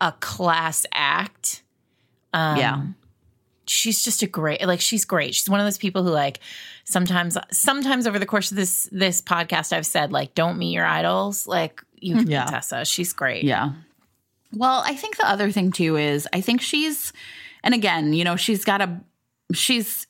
a class act. She's just a great, like, she's great. She's one of those people who, like, sometimes over the course of this podcast, I've said, like, don't meet your idols. Like, you can meet Tessa. She's great. Yeah. Well, I think the other thing too is, I think she's, and again, you know, she's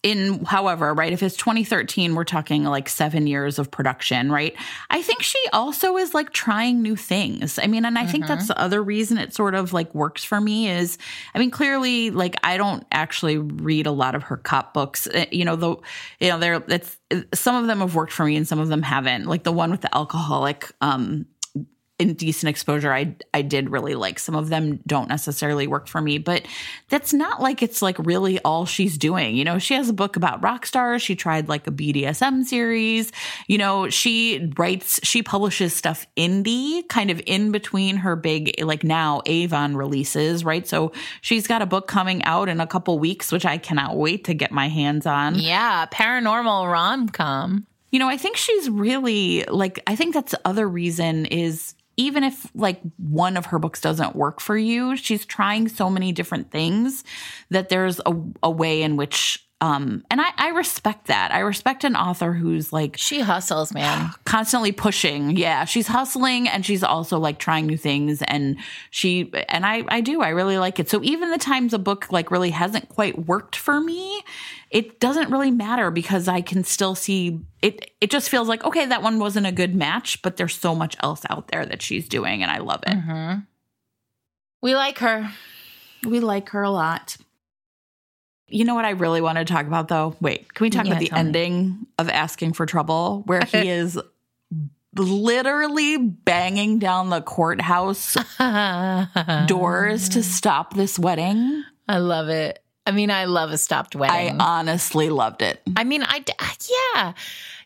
in, however, right? If it's 2013, we're talking like 7 years of production, right? I think she also is like trying new things. I mean, and I think that's the other reason it sort of like works for me is, I mean, clearly, like, I don't actually read a lot of her cop books, some of them have worked for me and some of them haven't. Like the one with the alcoholic, Indecent Exposure, I did really like. Some of them don't necessarily work for me, but that's not like it's like really all she's doing. You know, she has a book about rock stars. She tried like a BDSM series. You know, she publishes stuff indie, kind of in between her big, like, now Avon releases, right? So she's got a book coming out in a couple weeks, which I cannot wait to get my hands on. Yeah, paranormal rom-com. You know, I think she's really like, I think that's the other reason is, even if like one of her books doesn't work for you, she's trying so many different things that there's a way in which, and I respect that. I respect an author who's like, she hustles, man, constantly pushing. Yeah. She's hustling, and she's also like trying new things. And I really like it. So even the times a book like really hasn't quite worked for me, it doesn't really matter because I can still see it. It just feels like, okay, that one wasn't a good match, but there's so much else out there that she's doing, and I love it. Mm-hmm. We like her. We like her a lot. You know what I really want to talk about, though? Wait, can we talk about the ending of Asking for Trouble, where he is literally banging down the courthouse doors to stop this wedding? I love it. I mean, I love a stopped wedding. I honestly loved it. I mean, yeah.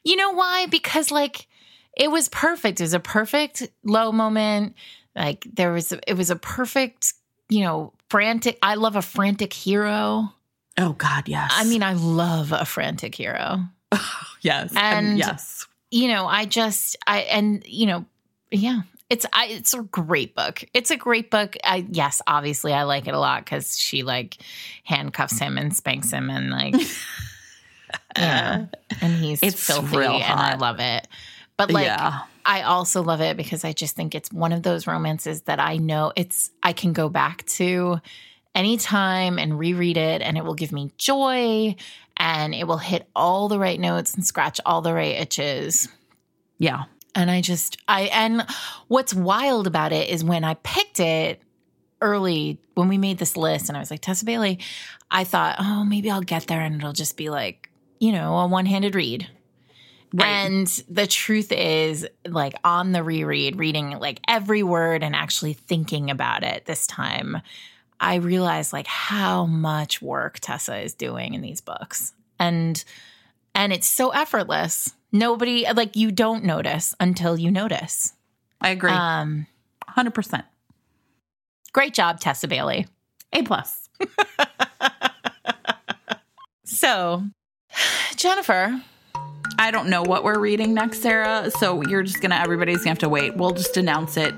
You know why? Because, like, it was perfect. It was a perfect low moment. Like, it was a perfect, you know, frantic. I love a frantic hero. Oh, God, yes. I mean, I love a frantic hero. Yes. And, yes, you know, it's a great book. It's a great book. Yes, obviously, I like it a lot because she, like, handcuffs him and spanks him and, like, yeah, and it's filthy, and I love it. But, like, yeah. I also love it because I just think it's one of those romances that I know I can go back to anytime and reread it, and it will give me joy, and it will hit all the right notes and scratch all the right itches. Yeah. And what's wild about it is when I picked it, early when we made this list and I was like, Tessa Bailey, I thought, oh, maybe I'll get there and it'll just be like, you know, a one-handed read. Right. And the truth is, like, on the reread, reading like every word and actually thinking about it this time, I realized like how much work Tessa is doing in these books. And it's so effortless. Nobody, like, you don't notice until you notice. I agree. 100%. Great job, Tessa Bailey. A+. So, Jennifer, I don't know what we're reading next, Sarah. So you're just going to, everybody's going to have to wait. We'll just announce it.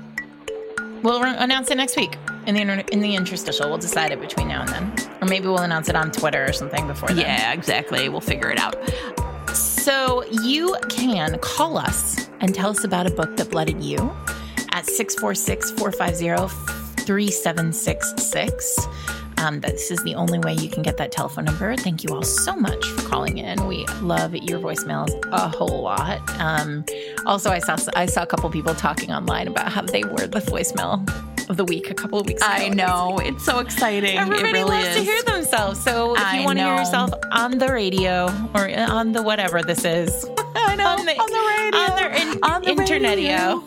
We'll announce it next week in the interstitial. We'll decide it between now and then. Or maybe we'll announce it on Twitter or something before then. Yeah, exactly. We'll figure it out. So you can call us and tell us about a book that blooded you at 646-450-3766. This is the only way you can get that telephone number. Thank you all so much for calling in. We love your voicemails a whole lot. Also, I saw a couple people talking online about how they were the voicemail of the week a couple of weeks ago. I know. It's so exciting. Everybody really loves to hear themselves. So if you want to hear yourself on the radio or on the whatever this is. I know. On the internet-io.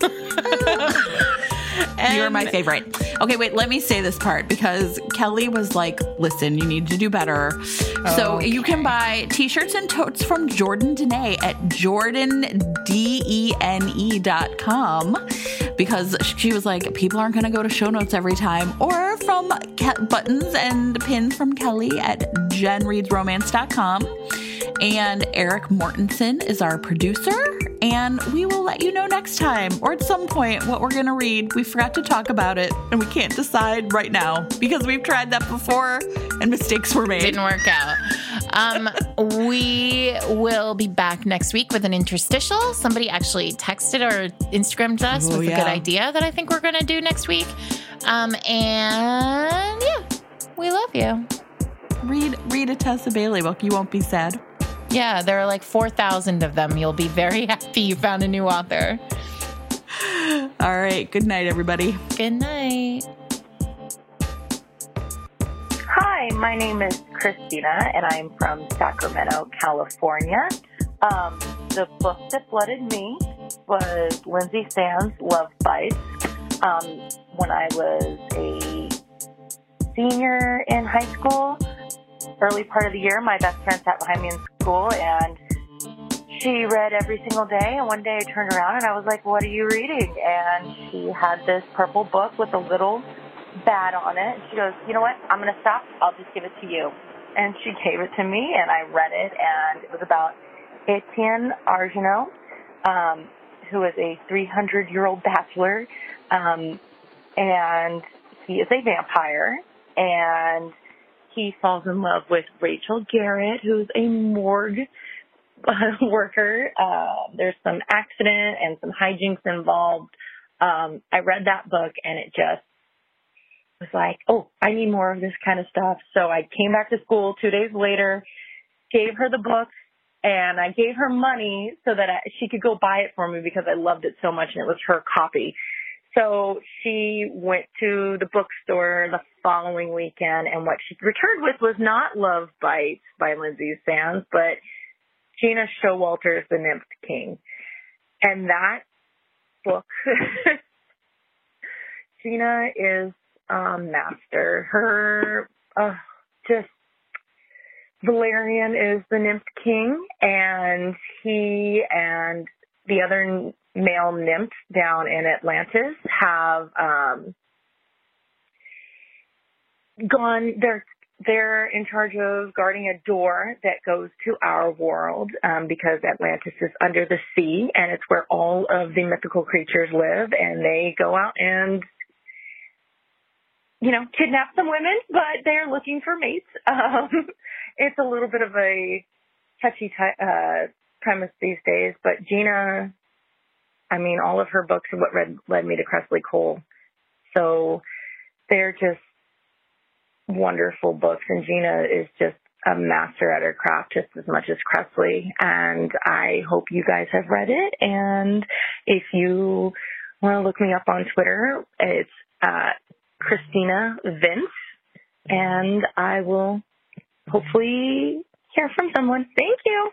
You're my favorite. Okay, wait, let me say this part because Kelly was like, listen, you need to do better. Okay. So you can buy t-shirts and totes from Jordan Dene at jordandene.com because she was like, people aren't going to go to show notes every time, or from buttons and pins from Kelly at jenreadsromance.com. And Eric Mortensen is our producer, and we will let you know next time or at some point what we're going to read. We forgot to talk about it, and we can't decide right now because we've tried that before and mistakes were made. Didn't work out. We will be back next week with an interstitial. Somebody actually texted or Instagrammed us with a good idea that I think we're going to do next week. And yeah, we love you. Read a Tessa Bailey book. You won't be sad. Yeah, there are like 4,000 of them. You'll be very happy you found a new author. All right. Good night, everybody. Good night. Hi, my name is Christina, and I'm from Sacramento, California. The book that flooded me was Lindsay Sands' Love Bites. When I was a senior in high school, early part of the year, my best friend sat behind me in school, and she read every single day, and one day I turned around and I was like, what are you reading? And she had this purple book with a little bat on it. She goes, you know what, I'm going to stop, I'll just give it to you. And she gave it to me, and I read it, and it was about Etienne Argenot, who is a 300-year-old bachelor, and he is a vampire, and he falls in love with Rachel Garrett, who's a morgue worker. There's some accident and some hijinks involved. I read that book, and it just was like, oh, I need more of this kind of stuff. So I came back to school 2 days later, gave her the book, and I gave her money so that she could go buy it for me because I loved it so much, and it was her copy. So she went to the bookstore the following weekend, and what she returned with was not Love Bites by Lindsay Sands, but Gina Showalter's The Nymph King. And that book, Gina is a master. Her, just, Valerian is the Nymph King, and he and the other male nymphs down in Atlantis have gone. They're in charge of guarding a door that goes to our world because Atlantis is under the sea, and it's where all of the mythical creatures live. And they go out and, you know, kidnap some women, but they're looking for mates. It's a little bit of a touchy premise these days, but Gina, I mean, all of her books are what led me to Cressley Cole. So they're just wonderful books. And Gina is just a master at her craft just as much as Cressley. And I hope you guys have read it. And if you want to look me up on Twitter, it's Christina Vince, and I will hopefully hear from someone. Thank you.